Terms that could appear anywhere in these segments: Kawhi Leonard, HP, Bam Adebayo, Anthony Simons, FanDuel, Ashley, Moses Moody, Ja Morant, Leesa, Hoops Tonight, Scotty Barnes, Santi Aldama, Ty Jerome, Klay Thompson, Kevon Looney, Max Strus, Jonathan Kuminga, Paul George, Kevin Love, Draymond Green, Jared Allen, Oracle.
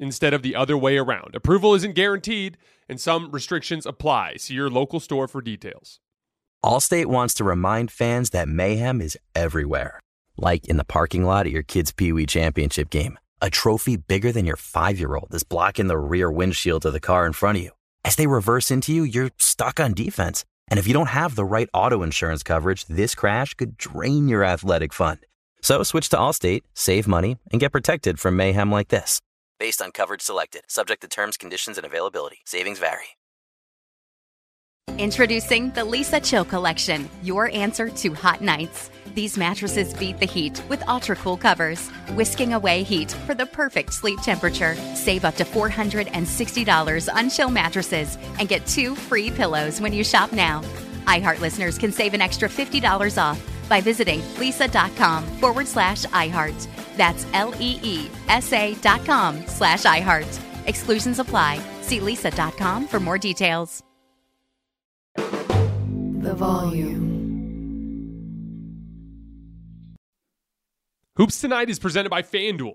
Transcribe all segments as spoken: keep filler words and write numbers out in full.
instead of the other way around. Approval isn't guaranteed, and some restrictions apply. See your local store for details. Allstate wants to remind fans that mayhem is everywhere. Like in the parking lot at your kid's Pee Wee championship game. A trophy bigger than your five-year-old is blocking the rear windshield of the car in front of you. As they reverse into you, you're stuck on defense. And if you don't have the right auto insurance coverage, this crash could drain your athletic fund. So switch to Allstate, save money, and get protected from mayhem like this. Based on coverage selected, subject to terms, conditions, and availability. Savings vary. Introducing the Leesa Chill Collection, your answer to hot nights. These mattresses beat the heat with ultra-cool covers, whisking away heat for the perfect sleep temperature. Save up to four hundred sixty dollars on Chill mattresses and get two free pillows when you shop now. iHeart listeners can save an extra fifty dollars off by visiting Leesa.com forward slash iHeart. That's L-E-E-S-A dot com slash iHeart. Exclusions apply. See Leesa dot com for more details. The volume. Hoops Tonight is presented by FanDuel.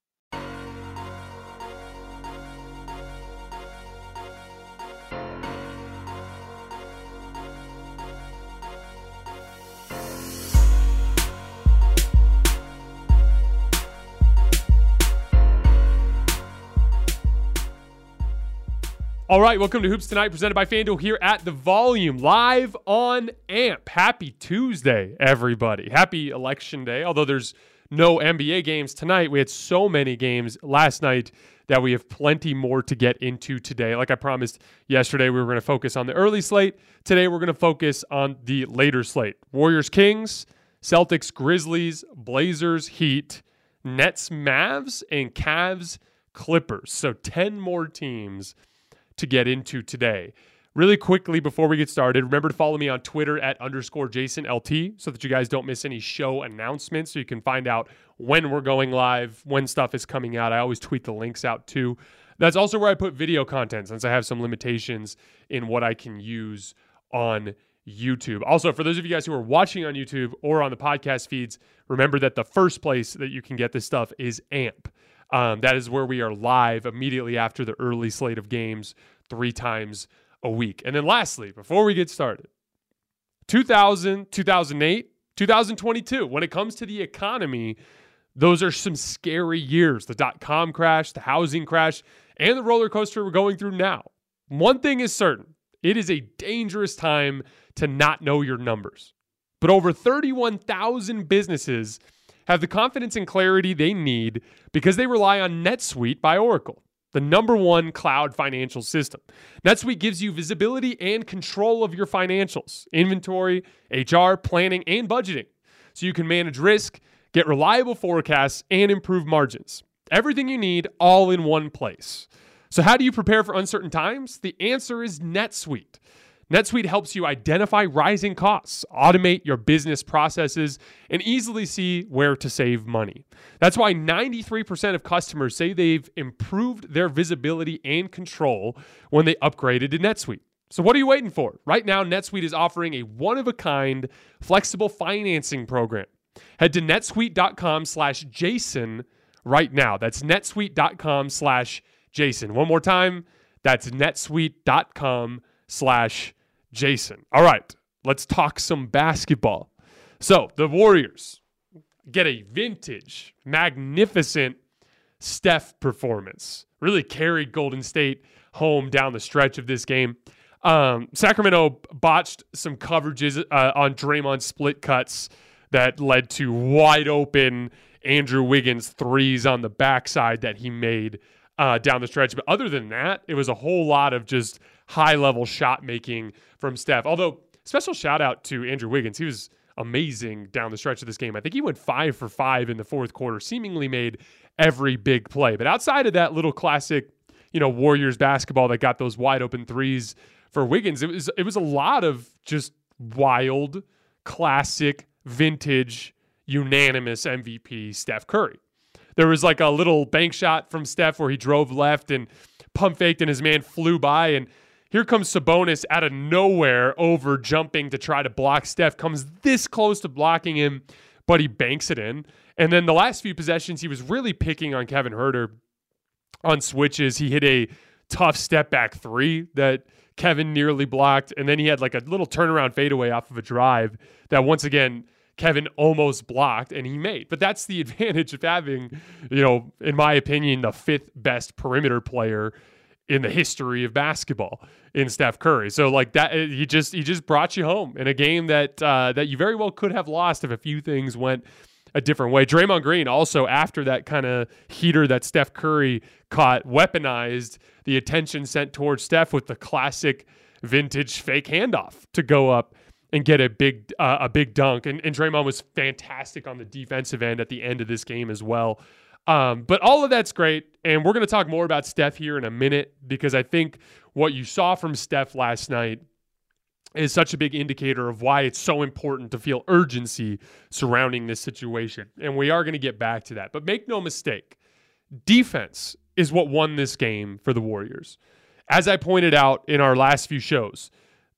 All right, welcome to Hoops Tonight, presented by FanDuel here at The Volume, live on A M P. Happy Tuesday, everybody. Happy Election Day. Although there's no N B A games tonight, we had so many games last night that we have plenty more to get into today. Like I promised yesterday, we were going to focus on the early slate. Today, we're going to focus on the later slate. Warriors-Kings, Celtics-Grizzlies, Blazers-Heat, Nets-Mavs, and Cavs-Clippers. So ten more teams to get into today. Really quickly before we get started, remember to follow me on Twitter at underscore Jason L T so that you guys don't miss any show announcements, so you can find out when we're going live, when stuff is coming out. I always tweet the links out too. That's also where I put video content, since I have some limitations in what I can use on YouTube. Also, for those of you guys who are watching on YouTube or on the podcast feeds, remember that the first place that you can get this stuff is A M P. Um, that is where we are live immediately after the early slate of games, three times a week. And then lastly, before we get started, two thousand, two thousand eight, twenty twenty-two, when it comes to the economy, those are some scary years. The dot-com crash, the housing crash, and the roller coaster we're going through now. One thing is certain. It is a dangerous time to not know your numbers. But over thirty-one thousand businesses have the confidence and clarity they need because they rely on NetSuite by Oracle, the number one cloud financial system. NetSuite gives you visibility and control of your financials, inventory, H R, planning, and budgeting, so you can manage risk, get reliable forecasts, and improve margins. Everything you need, all in one place. So how do you prepare for uncertain times? The answer is NetSuite. NetSuite helps you identify rising costs, automate your business processes, and easily see where to save money. That's why ninety-three percent of customers say they've improved their visibility and control when they upgraded to NetSuite. So what are you waiting for? Right now, NetSuite is offering a one-of-a-kind flexible financing program. Head to netsuite.com slash Jason right now. That's netsuite.com slash Jason. One more time, that's netsuite.com slash Jason. All right, let's talk some basketball. So the Warriors get a vintage, magnificent Steph performance. Really carried Golden State home down the stretch of this game. Um, Sacramento botched some coverages uh, on Draymond split cuts that led to wide open Andrew Wiggins threes on the backside that he made uh, down the stretch. But other than that, it was a whole lot of just high-level shot making from Steph. Although, special shout-out to Andrew Wiggins. He was amazing down the stretch of this game. I think he went five for five in the fourth quarter, seemingly made every big play. But outside of that little classic, you know, Warriors basketball that got those wide-open threes for Wiggins, it was it was a lot of just wild, classic, vintage, unanimous M V P Steph Curry. There was like a little bank shot from Steph where he drove left and pump faked and his man flew by, and here comes Sabonis out of nowhere over jumping to try to block Steph, comes this close to blocking him, but he banks it in. And then the last few possessions, he was really picking on Kevin Huerter on switches. He hit a tough step back three that Kevin nearly blocked, and then he had like a little turnaround fadeaway off of a drive that once again Kevin almost blocked and he made. But that's the advantage of having, you know, in my opinion, the fifth best perimeter player in the history of basketball in Steph Curry. So like that, he just he just brought you home in a game that uh, that you very well could have lost if a few things went a different way. Draymond Green also, after that kind of heater that Steph Curry caught, weaponized the attention sent towards Steph with the classic vintage fake handoff to go up and get a big uh, a big dunk. And, and Draymond was fantastic on the defensive end at the end of this game as well. Um, but all of that's great, and we're going to talk more about Steph here in a minute, because I think what you saw from Steph last night is such a big indicator of why it's so important to feel urgency surrounding this situation. And we are going to get back to that. But make no mistake, defense is what won this game for the Warriors. As I pointed out in our last few shows,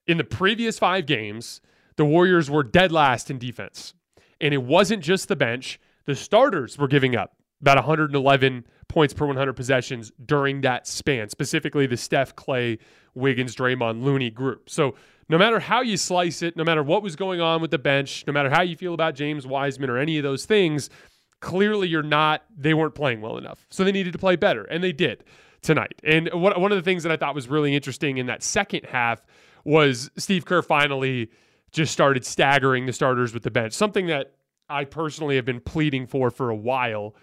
in the previous five games, the Warriors were dead last in defense. And it wasn't just the bench. The starters were giving up about one hundred eleven points per one hundred possessions during that span, specifically the Steph, Klay, Wiggins, Draymond, Looney group. So no matter how you slice it, no matter what was going on with the bench, no matter how you feel about James Wiseman or any of those things, clearly you're not, they weren't playing well enough. So they needed to play better, and they did tonight. And what, one of the things that I thought was really interesting in that second half was Steve Kerr finally just started staggering the starters with the bench, something that I personally have been pleading for for a while.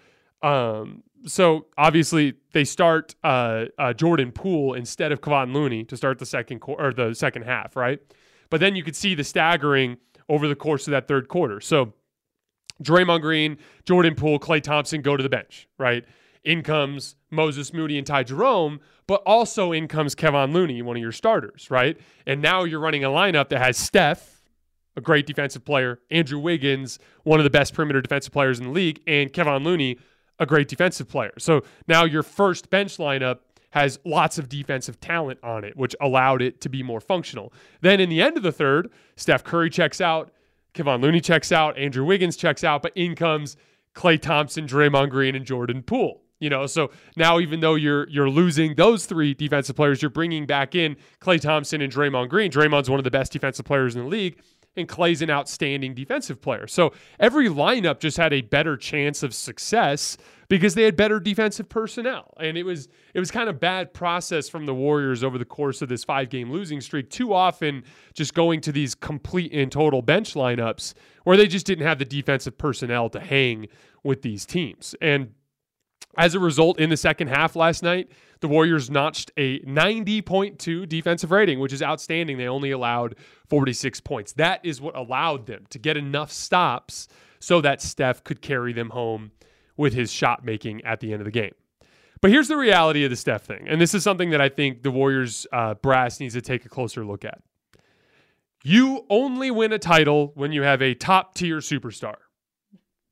Um, so obviously they start uh, uh, Jordan Poole instead of Kevon Looney to start the second qu- or the second half, right? But then you could see the staggering over the course of that third quarter. So Draymond Green, Jordan Poole, Klay Thompson go to the bench, right? In comes Moses Moody and Ty Jerome, but also in comes Kevon Looney, one of your starters, right? And now you're running a lineup that has Steph, a great defensive player, Andrew Wiggins, one of the best perimeter defensive players in the league, and Kevon Looney, a great defensive player. So now your first bench lineup has lots of defensive talent on it, which allowed it to be more functional. Then in the end of the third, Steph Curry checks out, Kevon Looney checks out, Andrew Wiggins checks out, but in comes Klay Thompson, Draymond Green, and Jordan Poole. You know, so now even though you're you're losing those three defensive players, you're bringing back in Klay Thompson and Draymond Green. Draymond's one of the best defensive players in the league. and Klay's an outstanding defensive player. So every lineup just had a better chance of success because they had better defensive personnel. And it was it was kind of bad process from the Warriors over the course of this five-game losing streak, too often just going to these complete and total bench lineups where they just didn't have the defensive personnel to hang with these teams. And as a result, in the second half last night, the Warriors notched a ninety point two defensive rating, which is outstanding. They only allowed forty-six points. That is what allowed them to get enough stops so that Steph could carry them home with his shot making at the end of the game. But here's the reality of the Steph thing, and this is something that I think the Warriors uh, brass needs to take a closer look at. You only win a title when you have a top-tier superstar.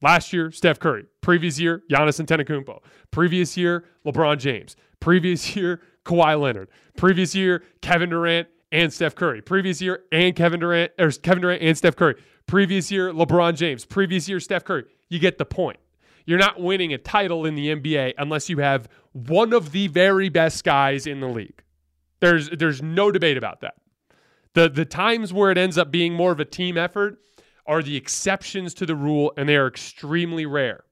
Last year, Steph Curry. Previous year, Giannis Antetokounmpo. Previous year, LeBron James. Previous year, Kawhi Leonard. Previous year, Kevin Durant and Steph Curry. Previous year, and Kevin Durant, or Kevin Durant and Steph Curry. Previous year, LeBron James. Previous year, Steph Curry. You get the point. You're not winning a title in the N B A unless you have one of the very best guys in the league. There's there's no debate about that. The the times where it ends up being more of a team effort are the exceptions to the rule, and they are extremely rare.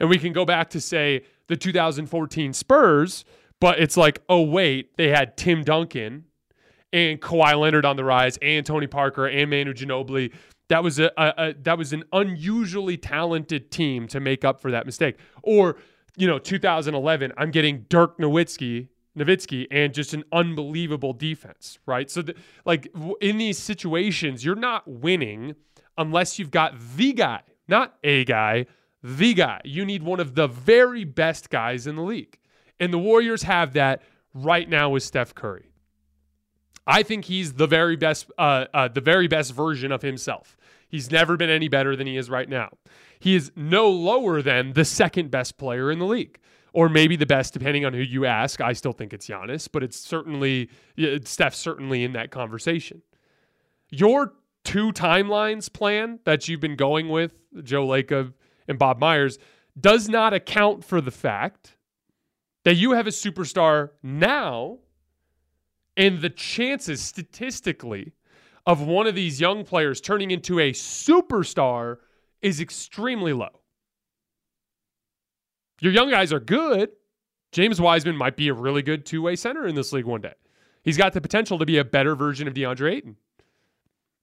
And we can go back to, say, the two thousand fourteen Spurs, but it's like, oh, wait, they had Tim Duncan and Kawhi Leonard on the rise and Tony Parker and Manu Ginobili. That was, a, a, a, that was an unusually talented team to make up for that mistake. Or, you know, two thousand eleven, I'm getting Dirk Nowitzki, Nowitzki and just an unbelievable defense, right? So, th- like, w- in these situations, you're not winning unless you've got the guy, not a guy, the guy. You need one of the very best guys in the league. And the Warriors have that right now with Steph Curry. I think he's the very best, uh, uh, the very best version of himself. He's never been any better than he is right now. He is no lower than the second best player in the league, or maybe the best, depending on who you ask. I still think it's Giannis, but it's certainly, it's Steph certainly in that conversation. Your two timelines plan that you've been going with, Joe Lacob and Bob Myers, does not account for the fact that you have a superstar now, and the chances statistically of one of these young players turning into a superstar is extremely low. Your young guys are good. James Wiseman might be a really good two-way center in this league one day. He's got the potential to be a better version of DeAndre Ayton.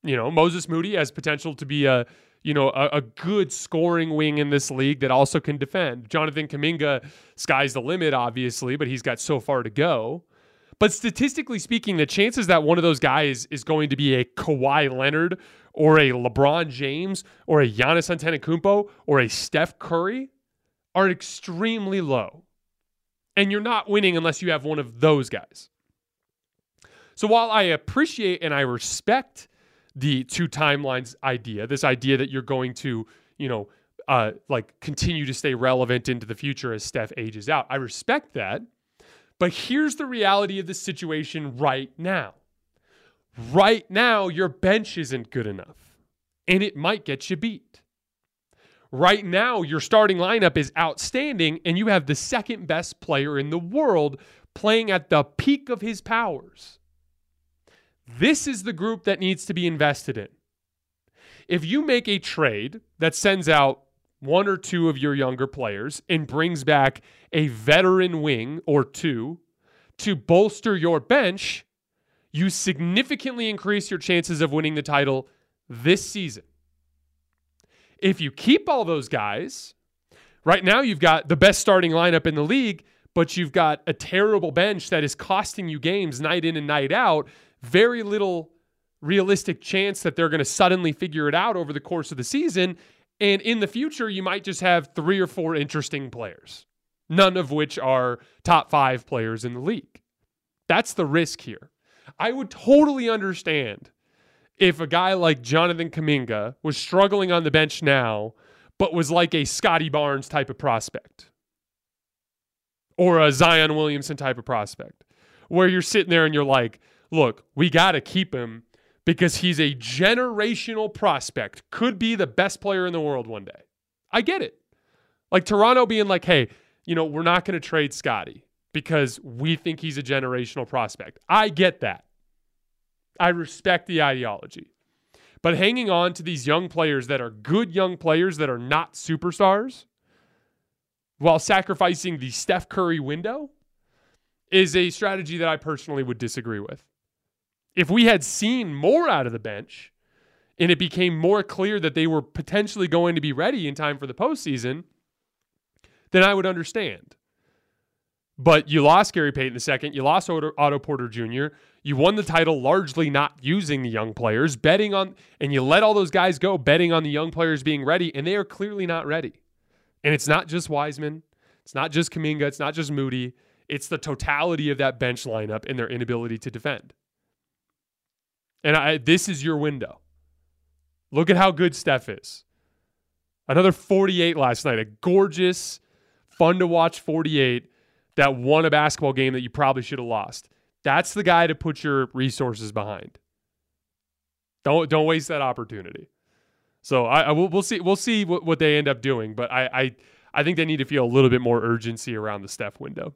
You know, Moses Moody has potential to be a, you know, a, a good scoring wing in this league that also can defend. Jonathan Kuminga, sky's the limit, obviously, but he's got so far to go. But statistically speaking, the chances that one of those guys is going to be a Kawhi Leonard or a LeBron James or a Giannis Antetokounmpo or a Steph Curry are extremely low. And you're not winning unless you have one of those guys. So while I appreciate and I respect the two timelines idea, this idea that you're going to, you know, uh, like continue to stay relevant into the future as Steph ages out, I respect that. But here's the reality of the situation right now. Right now, your bench isn't good enough, and it might get you beat. Right now, your starting lineup is outstanding, and you have the second best player in the world playing at the peak of his powers. This is the group that needs to be invested in. If you make a trade that sends out one or two of your younger players and brings back a veteran wing or two to bolster your bench, you significantly increase your chances of winning the title this season. If you keep all those guys, right now you've got the best starting lineup in the league, but you've got a terrible bench that is costing you games night in and night out. Very little realistic chance that they're going to suddenly figure it out over the course of the season. And in the future, you might just have three or four interesting players, none of which are top five players in the league. That's the risk here. I would totally understand if a guy like Jonathan Kuminga was struggling on the bench now, but was like a Scotty Barnes type of prospect or a Zion Williamson type of prospect, where you're sitting there and you're like, look, we got to keep him because he's a generational prospect, could be the best player in the world one day. I get it. Like Toronto being like, hey, you know, we're not going to trade Scottie because we think he's a generational prospect. I get that. I respect the ideology. But hanging on to these young players that are good young players that are not superstars while sacrificing the Steph Curry window is a strategy that I personally would disagree with. If we had seen more out of the bench and it became more clear that they were potentially going to be ready in time for the postseason, then I would understand. But you lost Gary Payton the second. You lost Otto Porter Junior You won the title largely not using the young players, betting on, and you let all those guys go, betting on the young players being ready, and they are clearly not ready. And it's not just Wiseman. It's not just Kuminga. It's not just Moody. It's the totality of that bench lineup and their inability to defend. And I, this is your window. Look at how good Steph is. Another forty-eight last night. A gorgeous, fun-to-watch forty-eight that won a basketball game that you probably should have lost. That's the guy to put your resources behind. Don't don't waste that opportunity. So I, I we'll, we'll see we'll see what, what they end up doing, but I, I I think they need to feel a little bit more urgency around the Steph window.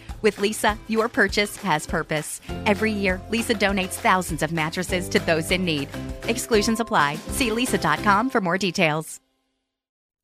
With Leesa, your purchase has purpose. Every year, Leesa donates thousands of mattresses to those in need. Exclusions apply. See Leesa dot com for more details.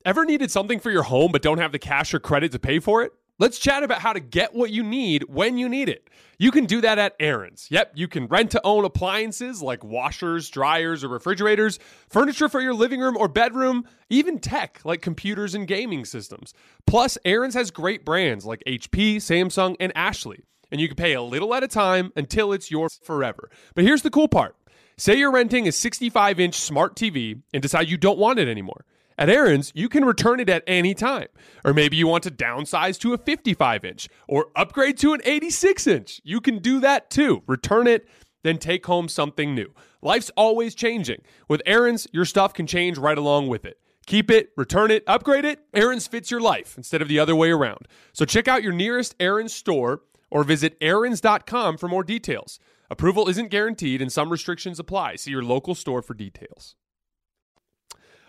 Ever needed something for your home but don't have the cash or credit to pay for it? Let's chat about how to get what you need when you need it. You can do that at Aaron's. Yep, you can rent-to-own appliances like washers, dryers, or refrigerators, furniture for your living room or bedroom, even tech like computers and gaming systems. Plus, Aaron's has great brands like H P, Samsung, and Ashley. And you can pay a little at a time until it's yours forever. But here's the cool part. Say you're renting a sixty-five inch smart T V and decide you don't want it anymore. At Aaron's, you can return it at any time. Or maybe you want to downsize to a fifty-five inch or upgrade to an eighty-six inch. You can do that too. Return it, then take home something new. Life's always changing. With Aaron's, your stuff can change right along with it. Keep it, return it, upgrade it. Aaron's fits your life instead of the other way around. So check out your nearest Aaron's store or visit Aaron's dot com for more details. Approval isn't guaranteed and some restrictions apply. See your local store for details.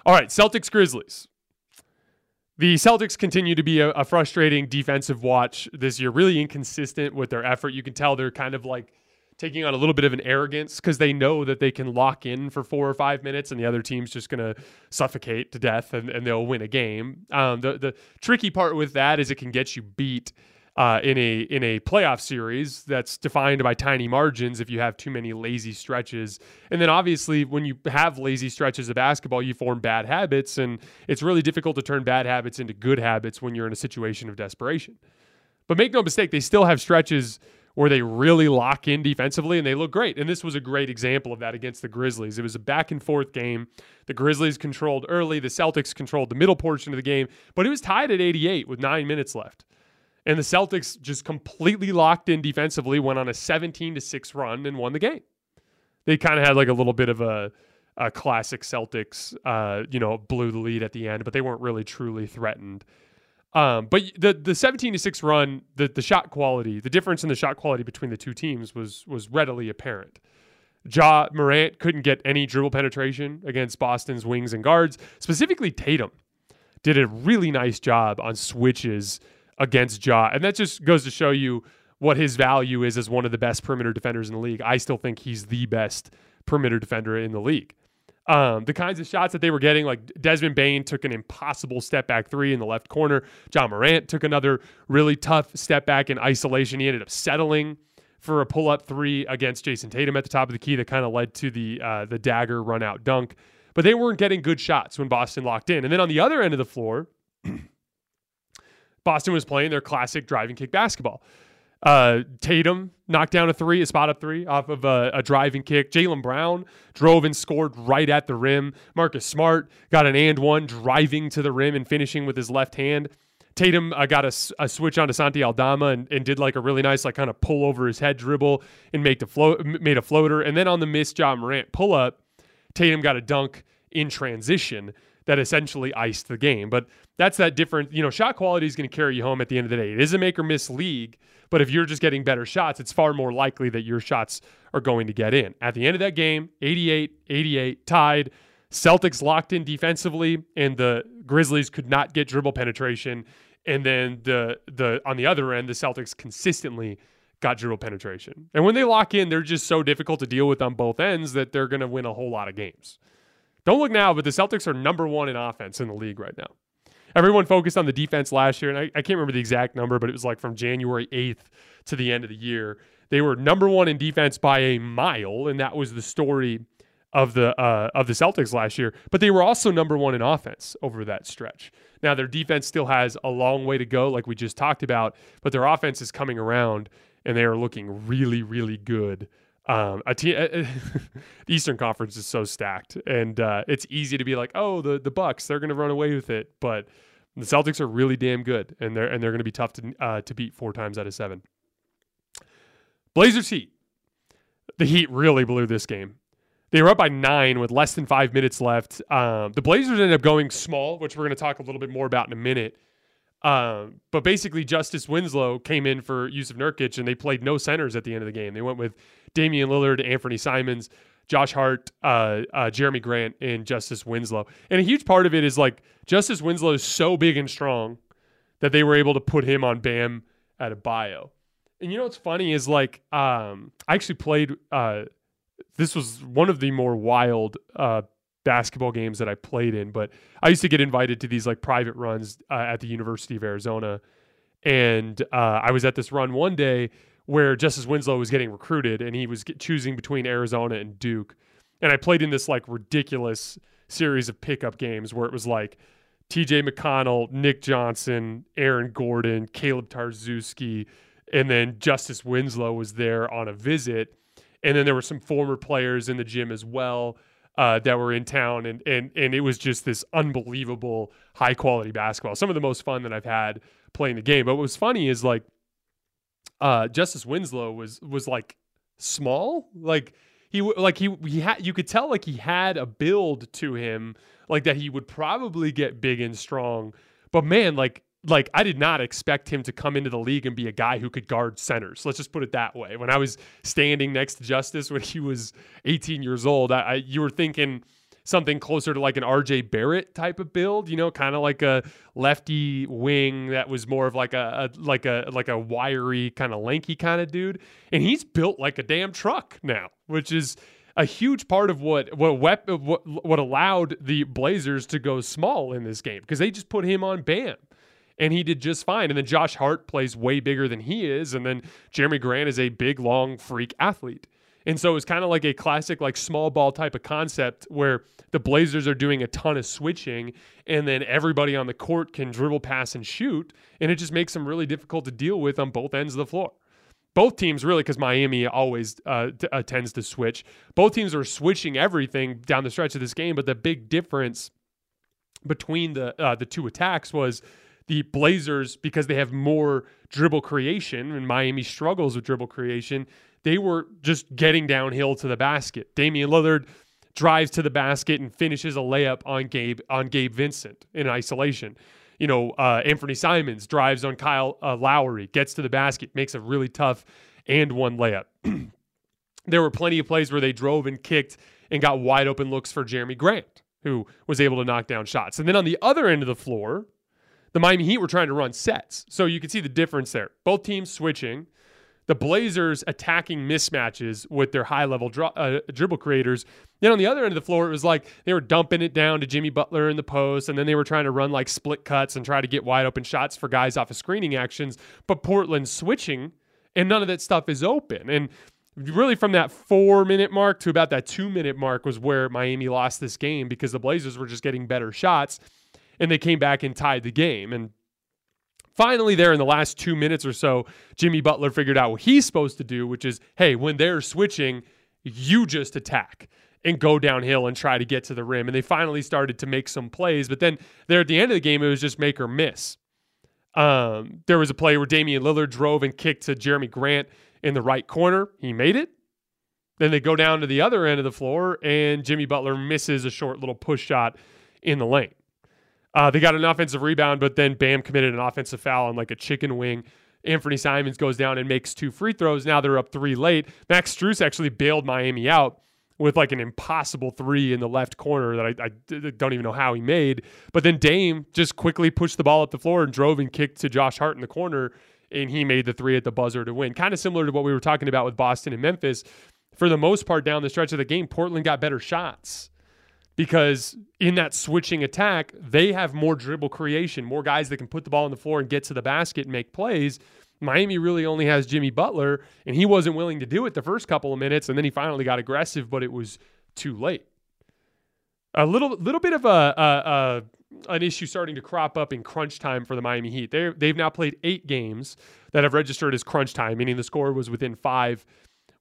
All right, Celtics Grizzlies. The Celtics continue to be a, a frustrating defensive watch this year, really inconsistent with their effort. You can tell they're kind of like taking on a little bit of an arrogance because they know that they can lock in for four or five minutes and the other team's just going to suffocate to death and, and they'll win a game. Um, the, the tricky part with that is it can get you beat uh, in a in a playoff series that's defined by tiny margins if you have too many lazy stretches. And then obviously when you have lazy stretches of basketball, you form bad habits, and it's really difficult to turn bad habits into good habits when you're in a situation of desperation. But make no mistake, they still have stretches where they really lock in defensively and they look great. And this was a great example of that against the Grizzlies. It was a back and forth game. The Grizzlies controlled early. The Celtics controlled the middle portion of the game, but it was tied at eighty-eight with nine minutes left. And the Celtics just completely locked in defensively, went on a seventeen to six run and won the game. They kind of had like a little bit of a, a classic Celtics, uh, you know, blew the lead at the end, but they weren't really truly threatened. Um, but the the seventeen to six run, the the shot quality, the difference in the shot quality between the two teams was was readily apparent. Ja Morant couldn't get any dribble penetration against Boston's wings and guards. Specifically, Tatum did a really nice job on switches against Ja. And that just goes to show you what his value is as one of the best perimeter defenders in the league. I still think he's the best perimeter defender in the league. Um, the kinds of shots that they were getting, like Desmond Bain took an impossible step back three in the left corner. Ja Morant took another really tough step back in isolation. He ended up settling for a pull-up three against Jayson Tatum at the top of the key that kind of led to the uh, the dagger run-out dunk. But they weren't getting good shots when Boston locked in. And then on the other end of the floor, Boston was playing their classic driving kick basketball. Uh, Tatum knocked down a three, a spot-up three off of a, a driving kick. Jaylen Brown drove and scored right at the rim. Marcus Smart got an and one driving to the rim and finishing with his left hand. Tatum uh, got a, a switch onto Santi Aldama and, and did like a really nice like kind of pull over his head dribble and make the float, made a floater. And then on the missed Ja Morant pull-up, Tatum got a dunk in transition that essentially iced the game. But that's that different, you know, shot quality is going to carry you home at the end of the day. It is a make or miss league, but if you're just getting better shots, it's far more likely that your shots are going to get in. At the end of that game, eighty-eight eighty-eight tied. Celtics locked in defensively, and the Grizzlies could not get dribble penetration. And then the the on the other end, the Celtics consistently got dribble penetration. And when they lock in, they're just so difficult to deal with on both ends that they're going to win a whole lot of games. Don't look now, but the Celtics are number one in offense in the league right now. Everyone focused on the defense last year, and I, I can't remember the exact number, but it was like from January eighth to the end of the year. They were number one in defense by a mile, and that was the story of the uh, of the Celtics last year, but they were also number one in offense over that stretch. Now their defense still has a long way to go, like we just talked about, but their offense is coming around, and they are looking really, really good. Um, a te- the Eastern Conference is so stacked, and uh, it's easy to be like, oh, the the Bucks, they're going to run away with it, but the Celtics are really damn good, and they're and they're going to be tough to uh, to beat four times out of seven. Blazers Heat. The Heat really blew this game. They were up by nine with less than five minutes left. Um, the Blazers ended up going small, which we're going to talk a little bit more about in a minute. Um, but basically, Justice Winslow came in for Jusuf Nurkic, and they played no centers at the end of the game. They went with Damian Lillard, Anthony Simons, Josh Hart, uh, uh, Jerami Grant, and Justice Winslow. And a huge part of it is like Justice Winslow is so big and strong that they were able to put him on Bam Adebayo. And you know what's funny is like um, I actually played uh, – this was one of the more wild uh, basketball games that I played in, but I used to get invited to these like private runs uh, at the University of Arizona. And uh, I was at this run one day where Justice Winslow was getting recruited, and he was get- choosing between Arizona and Duke. And I played in this like ridiculous series of pickup games where it was like T J McConnell, Nick Johnson, Aaron Gordon, Caleb Tarzewski, and then Justice Winslow was there on a visit. And then there were some former players in the gym as well uh, that were in town. And, and, and it was just this unbelievable high-quality basketball. Some of the most fun that I've had playing the game. But what was funny is, like, uh, Justice Winslow was, was like, small. Like, he like he, he had you could tell, like, he had a build to him, like, that he would probably get big and strong. But, man, like, Like, I did not expect him to come into the league and be a guy who could guard centers. Let's just put it that way. When I was standing next to Justice when he was eighteen years old, I, I you were thinking something closer to like an R J Barrett type of build, you know, kind of like a lefty wing that was more of like a, a like a like a wiry kind of lanky kind of dude. And he's built like a damn truck now, which is a huge part of what what wep- what, what allowed the Blazers to go small in this game, because they just put him on Bam. And he did just fine. And then Josh Hart plays way bigger than he is. And then Jerami Grant is a big, long, freak athlete. And so it's kind of like a classic, like small ball type of concept where the Blazers are doing a ton of switching, and then everybody on the court can dribble, pass, and shoot. And it just makes them really difficult to deal with on both ends of the floor. Both teams really, because Miami always uh, t- uh, tends to switch. Both teams are switching everything down the stretch of this game. But the big difference between the uh, the two attacks was the Blazers, because they have more dribble creation, and Miami struggles with dribble creation, they were just getting downhill to the basket. Damian Lillard drives to the basket and finishes a layup on Gabe on Gabe Vincent in isolation. you know, uh, Anthony Simons drives on Kyle uh, Lowry, gets to the basket, makes a really tough and one layup. There were plenty of plays where they drove and kicked and got wide open looks for Jerami Grant, who was able to knock down shots. And then on the other end of the floor, the Miami Heat were trying to run sets. So you can see the difference there. Both teams switching. The Blazers attacking mismatches with their high-level dri- uh, dribble creators. Then on the other end of the floor, it was like they were dumping it down to Jimmy Butler in the post, and then they were trying to run like split cuts and try to get wide-open shots for guys off of screening actions. But Portland's switching, and none of that stuff is open. And really from that four-minute mark to about that two-minute mark was where Miami lost this game, because the Blazers were just getting better shots, and they came back and tied the game. And finally, there in the last two minutes or so, Jimmy Butler figured out what he's supposed to do, which is, hey, when they're switching, you just attack and go downhill and try to get to the rim. And they finally started to make some plays. But then there at the end of the game, it was just make or miss. Um, there was a play where Damian Lillard drove and kicked to Jerami Grant in the right corner. He made it. Then they go down to the other end of the floor, and Jimmy Butler misses a short little push shot in the lane. Uh, they got an offensive rebound, but then Bam committed an offensive foul on like a chicken wing. Anthony Simons goes down and makes two free throws. Now they're up three late. Max Strus actually bailed Miami out with like an impossible three in the left corner that I, I don't even know how he made. But then Dame just quickly pushed the ball up the floor and drove and kicked to Josh Hart in the corner, and he made the three at the buzzer to win. Kind of similar to what we were talking about with Boston and Memphis. For the most part, down the stretch of the game, Portland got better shots, because in that switching attack, they have more dribble creation, more guys that can put the ball on the floor and get to the basket and make plays. Miami really only has Jimmy Butler, and he wasn't willing to do it the first couple of minutes, and then he finally got aggressive, but it was too late. A little little bit of a, a, a an issue starting to crop up in crunch time for the Miami Heat. They're, they've now played eight games that have registered as crunch time, meaning the score was within five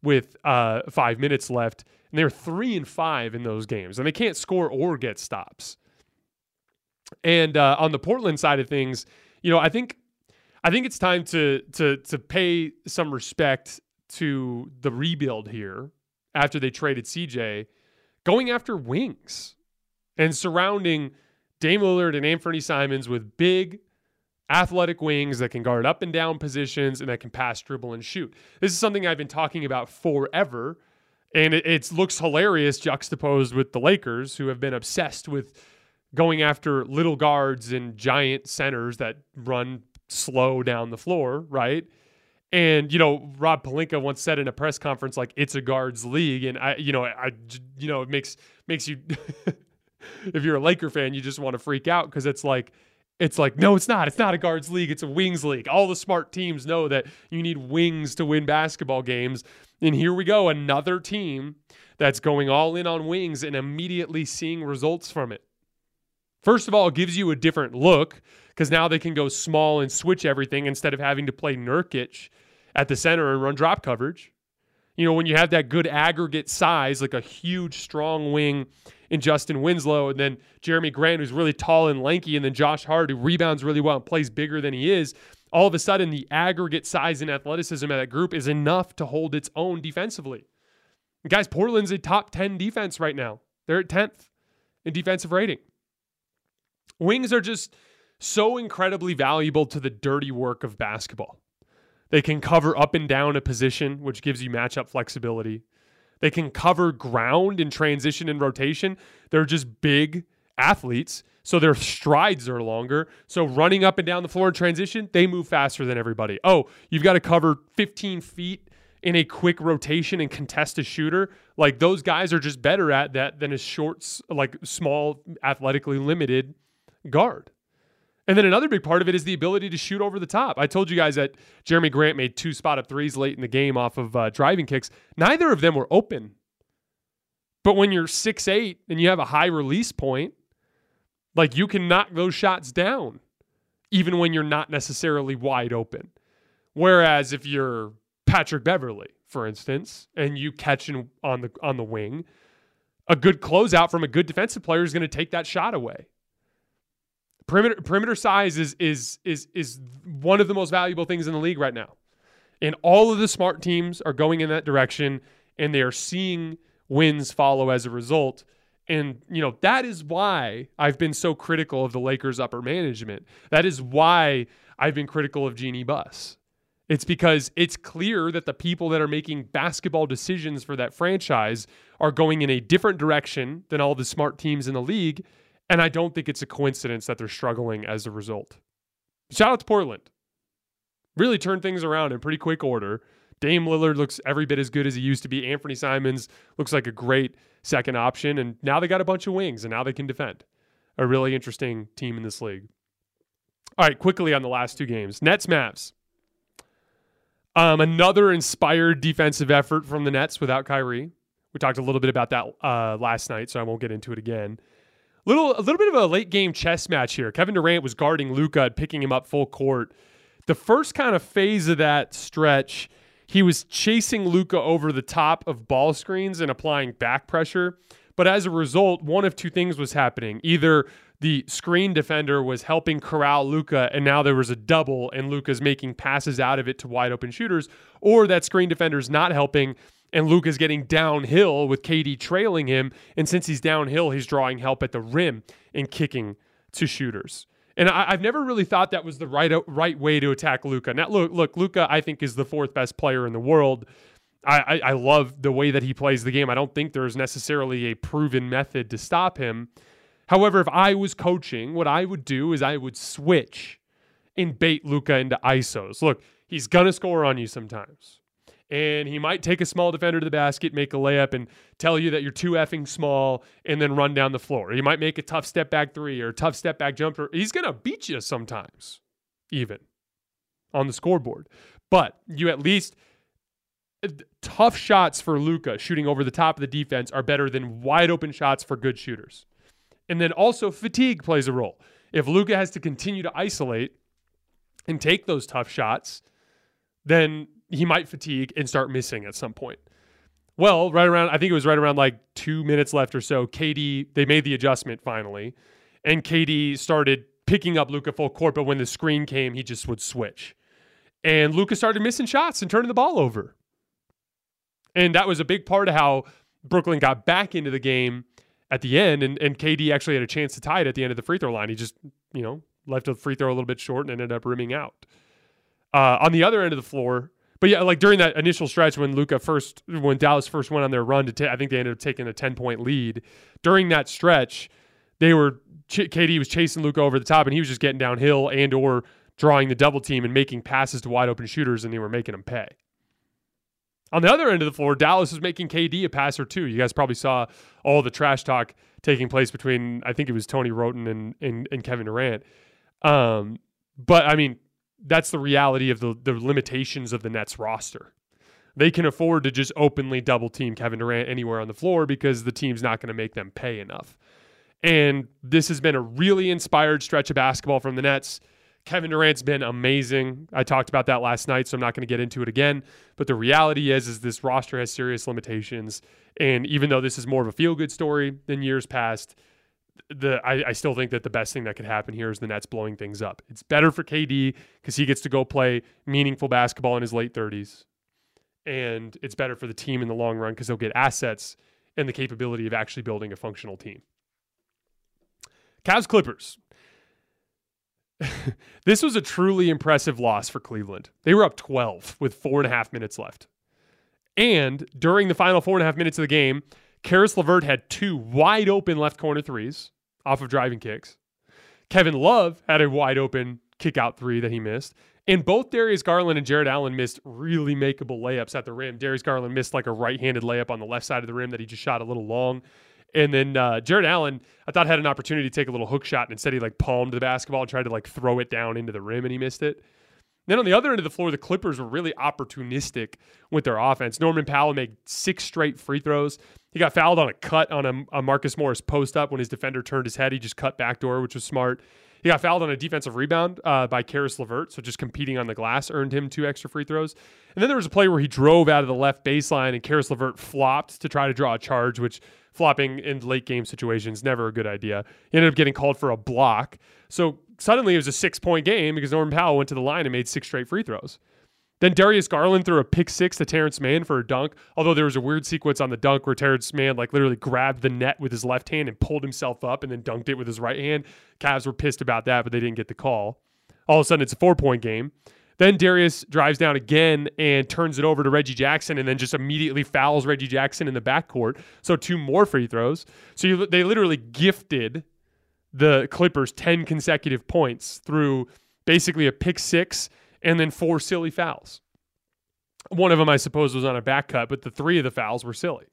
with uh, five minutes left. And they're three and five in those games, and they can't score or get stops. And uh, on the Portland side of things, you know, I think, I think it's time to to to pay some respect to the rebuild here after they traded C J, going after wings and surrounding Dame Lillard and Anthony Simons with big, athletic wings that can guard up and down positions and that can pass, dribble, and shoot. This is something I've been talking about forever. And it, it looks hilarious juxtaposed with the Lakers, who have been obsessed with going after little guards and giant centers that run slow down the floor, right? And, you know, Rob Pelinka once said in a press conference, like, it's a guards league. And, I, you know, I, you know, it makes makes you, if you're a Laker fan, you just want to freak out, because it's like, It's like, no, it's not. It's not a guards league. It's a wings league. All the smart teams know that you need wings to win basketball games. And here we go, another team that's going all in on wings and immediately seeing results from it. First of all, it gives you a different look, because now they can go small and switch everything instead of having to play Nurkic at the center and run drop coverage. You know, when you have that good aggregate size, like a huge, strong wing in Justin Winslow, and then Jerami Grant, who's really tall and lanky, and then Josh Hart, who rebounds really well and plays bigger than he is, all of a sudden the aggregate size and athleticism of that group is enough to hold its own defensively. And guys, Portland's a top ten defense right now. They're at tenth in defensive rating. Wings are just so incredibly valuable to the dirty work of basketball. They can cover up and down a position, which gives you matchup flexibility. They can cover ground in transition and rotation. They're just big athletes, so their strides are longer. So running up and down the floor in transition, they move faster than everybody. Oh, you've got to cover fifteen feet in a quick rotation and contest a shooter. Like, those guys are just better at that than a short, like small, athletically limited guard. And then another big part of it is the ability to shoot over the top. I told you guys that Jerami Grant made two spot-up threes late in the game off of uh, driving kicks. Neither of them were open. But when you're six eight and you have a high release point, like, you can knock those shots down, even when you're not necessarily wide open. Whereas if you're Patrick Beverley, for instance, and you catch in, on the on the wing, a good closeout from a good defensive player is going to take that shot away. Perimeter, perimeter size is is is is one of the most valuable things in the league right now. And all of the smart teams are going in that direction, and they are seeing wins follow as a result. And, you know, that is why I've been so critical of the Lakers' upper management. That is why I've been critical of Jeannie Buss. It's because it's clear that the people that are making basketball decisions for that franchise are going in a different direction than all the smart teams in the league. And I don't think it's a coincidence that they're struggling as a result. Shout out to Portland. Really turned things around in pretty quick order. Dame Lillard looks every bit as good as he used to be. Anthony Simons looks like a great second option. And now they got a bunch of wings, and now they can defend. A really interesting team in this league. All right, quickly on the last two games. Nets, Mavs. Um, another inspired defensive effort from the Nets without Kyrie. We talked a little bit about that uh, last night, so I won't get into it again. Little, a little bit of a late-game chess match here. Kevin Durant was guarding Luka and picking him up full court. The first kind of phase of that stretch, he was chasing Luka over the top of ball screens and applying back pressure. But as a result, one of two things was happening. Either the screen defender was helping corral Luka, and now there was a double, and Luka's making passes out of it to wide-open shooters, or that screen defender's not helping, and Luka's getting downhill with K D trailing him, and since he's downhill, he's drawing help at the rim and kicking to shooters. And I, I've never really thought that was the right right way to attack Luka. Now, look, look, Luka, I think, is the fourth best player in the world. I, I, I love the way that he plays the game. I don't think there's necessarily a proven method to stop him. However, if I was coaching, what I would do is I would switch and bait Luka into I S Os. Look, he's going to score on you sometimes. And he might take a small defender to the basket, make a layup, and tell you that you're too effing small, and then run down the floor. He might make a tough step-back three or a tough step-back jumper. He's going to beat you sometimes, even, on the scoreboard. But you at least... tough shots for Luka shooting over the top of the defense are better than wide-open shots for good shooters. And then also fatigue plays a role. If Luka has to continue to isolate and take those tough shots, then he might fatigue and start missing at some point. Well, right around, I think it was right around like two minutes left or so, K D, they made the adjustment finally, and K D started picking up Luka full court, but when the screen came, he just would switch. And Luka started missing shots and turning the ball over. And that was a big part of how Brooklyn got back into the game at the end, and, and K D actually had a chance to tie it at the end of the free throw line. He just, you know, left the free throw a little bit short and ended up rimming out. Uh, on the other end of the floor, but yeah, like during that initial stretch when Luka first, when Dallas first went on their run to, t- I think they ended up taking a ten-point lead. During that stretch, they were, Ch- K D was chasing Luka over the top, and he was just getting downhill and or drawing the double team and making passes to wide-open shooters, and they were making them pay. On the other end of the floor, Dallas was making K D a pass or two. You guys probably saw all the trash talk taking place between, I think it was Tony Roten and and, and Kevin Durant. Um, but, I mean, that's the reality of the, the limitations of the Nets roster. They can afford to just openly double-team Kevin Durant anywhere on the floor because the team's not going to make them pay enough. And this has been a really inspired stretch of basketball from the Nets. Kevin Durant's been amazing. I talked about that last night, so I'm not going to get into it again. But the reality is, is this roster has serious limitations. And even though this is more of a feel-good story than years past, the I, I still think that the best thing that could happen here is the Nets blowing things up. It's better for K D because he gets to go play meaningful basketball in his late thirties. And it's better for the team in the long run because they'll get assets and the capability of actually building a functional team. Cavs Clippers. This was a truly impressive loss for Cleveland. They were up twelve with four and a half minutes left. And during the final four and a half minutes of the game, Karis LeVert had two wide open left corner threes off of driving kicks. Kevin Love had a wide open kick out three that he missed. And both Darius Garland and Jared Allen missed really makeable layups at the rim. Darius Garland missed like a right-handed layup on the left side of the rim that he just shot a little long. And then uh, Jared Allen, I thought, had an opportunity to take a little hook shot, and instead he like palmed the basketball and tried to like throw it down into the rim, and he missed it. And then on the other end of the floor, the Clippers were really opportunistic with their offense. Norman Powell made six straight free throws. He got fouled on a cut on a, a Marcus Morris post-up. When his defender turned his head, he just cut backdoor, which was smart. He got fouled on a defensive rebound uh, by Karis LeVert, so just competing on the glass earned him two extra free throws. And then there was a play where he drove out of the left baseline, and Karis LeVert flopped to try to draw a charge, which flopping in late-game situations, never a good idea. He ended up getting called for a block. So suddenly it was a six-point game because Norman Powell went to the line and made six straight free throws. Then Darius Garland threw a pick six to Terrence Mann for a dunk, although there was a weird sequence on the dunk where Terrence Mann like literally grabbed the net with his left hand and pulled himself up and then dunked it with his right hand. Cavs were pissed about that, but they didn't get the call. All of a sudden, it's a four-point game. Then Darius drives down again and turns it over to Reggie Jackson and then just immediately fouls Reggie Jackson in the backcourt. So two more free throws. So you, they literally gifted the Clippers ten consecutive points through basically a pick six and then four silly fouls. One of them, I suppose, was on a back cut, but the three of the fouls were silly.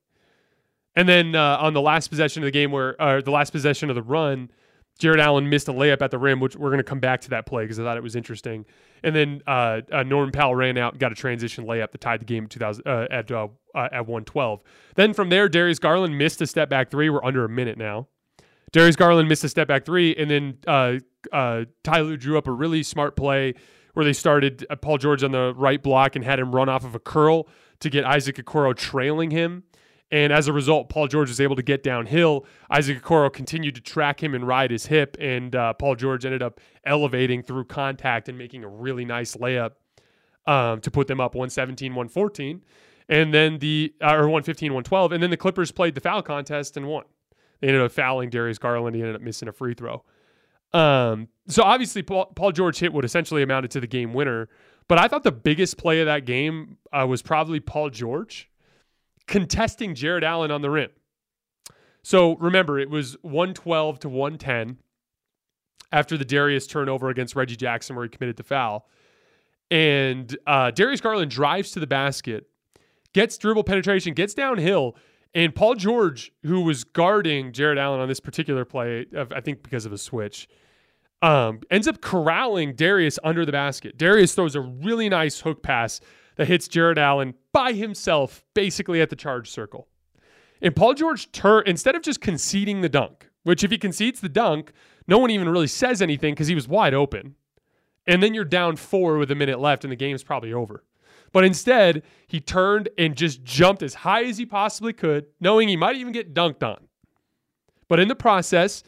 And then uh, on the last possession of the game, where uh, the last possession of the run, Jared Allen missed a layup at the rim, which we're going to come back to that play because I thought it was interesting. And then uh, uh, Norman Powell ran out and got a transition layup that tied the game two thousand, uh, at, uh, uh, at one twelve. Then from there, Darius Garland missed a step-back three. We're under a minute now. Darius Garland missed a step-back three, and then uh, uh, Ty Lue drew up a really smart play where they started uh, Paul George on the right block and had him run off of a curl to get Isaac Okoro trailing him. And as a result, Paul George was able to get downhill. Isaac Okoro continued to track him and ride his hip, and uh, Paul George ended up elevating through contact and making a really nice layup um, to put them up one seventeen one fourteen, and then the uh, or one fifteen one twelve. And then the Clippers played the foul contest and won. They ended up fouling Darius Garland. He ended up missing a free throw. Um, so obviously, Paul, Paul George hit what essentially amounted to the game winner. But I thought the biggest play of that game uh, was probably Paul George contesting Jared Allen on the rim. So remember, it was one twelve to one ten after the Darius turnover against Reggie Jackson where he committed the foul. And uh, Darius Garland drives to the basket, gets dribble penetration, gets downhill, and Paul George, who was guarding Jared Allen on this particular play, I think because of a switch, um, ends up corralling Darius under the basket. Darius throws a really nice hook pass that hits Jared Allen by himself, basically at the charge circle. And Paul George, tur- instead of just conceding the dunk, which if he concedes the dunk, no one even really says anything because he was wide open. And then you're down four with a minute left and the game's probably over. But instead, he turned and just jumped as high as he possibly could, knowing he might even get dunked on. But in the process,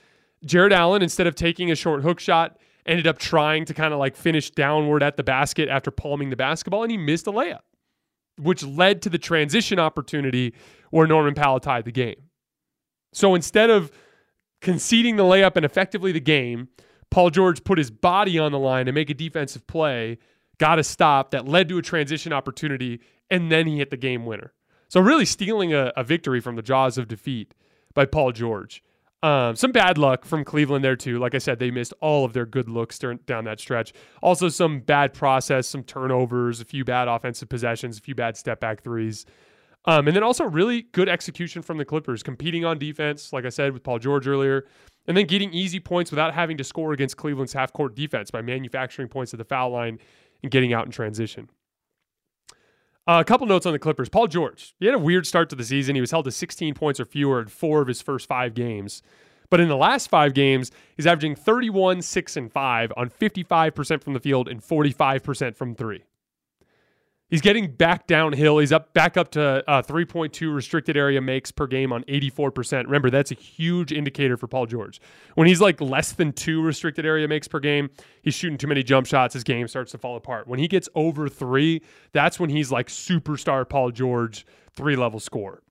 Jared Allen, instead of taking a short hook shot, ended up trying to kind of like finish downward at the basket after palming the basketball, and he missed a layup, which led to the transition opportunity where Norman Powell tied the game. So instead of conceding the layup and effectively the game, Paul George put his body on the line to make a defensive play, got a stop that led to a transition opportunity, and then he hit the game winner. So really stealing a, a victory from the jaws of defeat by Paul George. Um, some bad luck from Cleveland there too. Like I said, they missed all of their good looks down that stretch. Also some bad process, some turnovers, a few bad offensive possessions, a few bad step back threes. Um, and then also really good execution from the Clippers, competing on defense, like I said, with Paul George earlier, and then getting easy points without having to score against Cleveland's half court defense by manufacturing points at the foul line and getting out in transition. Uh, a couple notes on the Clippers. Paul George, he had a weird start to the season. He was held to sixteen points or fewer in four of his first five games. But in the last five games, he's averaging thirty-one, six, and five on fifty-five percent from the field and forty-five percent from three. He's getting back downhill. He's up back up to uh, three point two restricted area makes per game on eighty-four percent. Remember, that's a huge indicator for Paul George. When he's like less than two restricted area makes per game, he's shooting too many jump shots. His game starts to fall apart. When he gets over three, that's when he's like superstar Paul George, three-level scorer.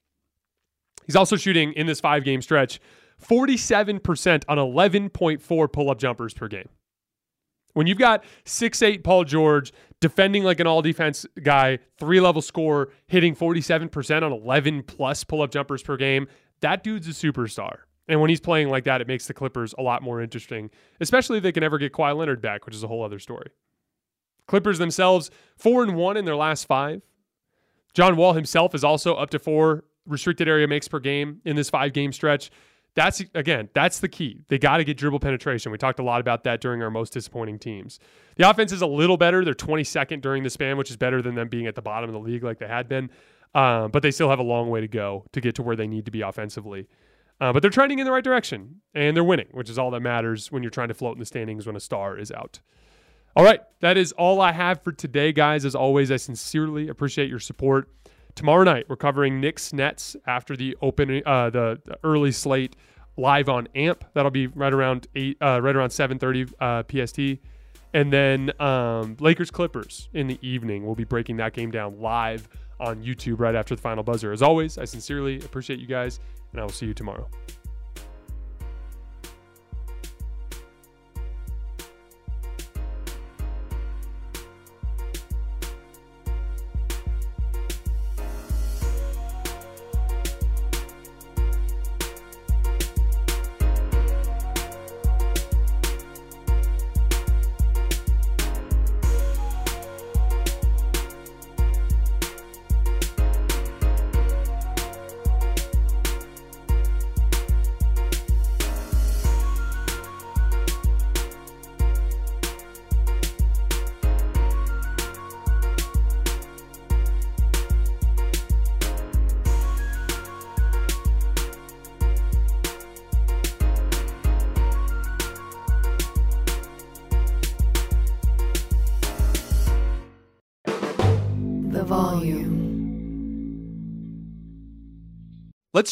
He's also shooting in this five-game stretch forty-seven percent on eleven point four pull-up jumpers per game. When you've got six eight Paul George defending like an all-defense guy, three-level scorer, hitting forty-seven percent on eleven-plus pull-up jumpers per game, that dude's a superstar. And when he's playing like that, it makes the Clippers a lot more interesting, especially if they can ever get Kawhi Leonard back, which is a whole other story. Clippers themselves, four and one in their last five. John Wall himself is also up to four restricted area makes per game in this five-game stretch. That's, again, that's the key. They got to get dribble penetration. We talked a lot about that during our most disappointing teams. The offense is a little better. They're twenty-second during the span, which is better than them being at the bottom of the league like they had been. Um, but they still have a long way to go to get to where they need to be offensively. Uh, but they're trending in the right direction, and they're winning, which is all that matters when you're trying to float in the standings when a star is out. All right, that is all I have for today, guys. As always, I sincerely appreciate your support. Tomorrow night, we're covering Knicks Nets after the open, uh, the, the early slate live on A M P. That'll be right around eight, uh, right around seven thirty uh, P S T. And then um, Lakers Clippers in the evening. We'll be breaking that game down live on YouTube right after the final buzzer. As always, I sincerely appreciate you guys, and I will see you tomorrow. Let's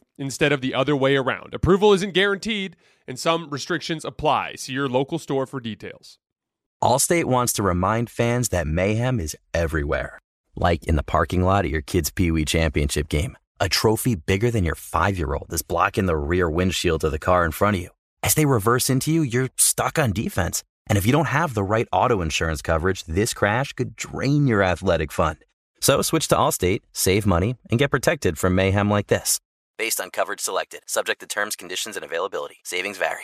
instead of the other way around. Approval isn't guaranteed, and some restrictions apply. See your local store for details. Allstate wants to remind fans that mayhem is everywhere. Like in the parking lot at your kid's Pee Wee championship game. A trophy bigger than your five-year-old is blocking the rear windshield of the car in front of you. As they reverse into you, you're stuck on defense. And if you don't have the right auto insurance coverage, this crash could drain your athletic fund. So switch to Allstate, save money, and get protected from mayhem like this. Based on coverage selected, subject to terms, conditions, and availability. Savings vary.